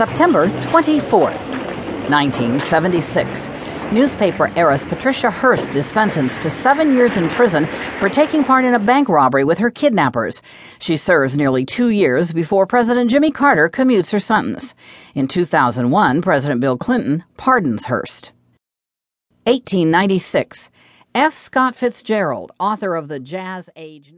September 24th, 1976. Newspaper heiress Patricia Hearst is sentenced to 7 years in prison for taking part in a bank robbery with her kidnappers. She serves nearly 2 years before President Jimmy Carter commutes her sentence. In 2001, President Bill Clinton pardons Hearst. 1896. F. Scott Fitzgerald, author of the Jazz Age...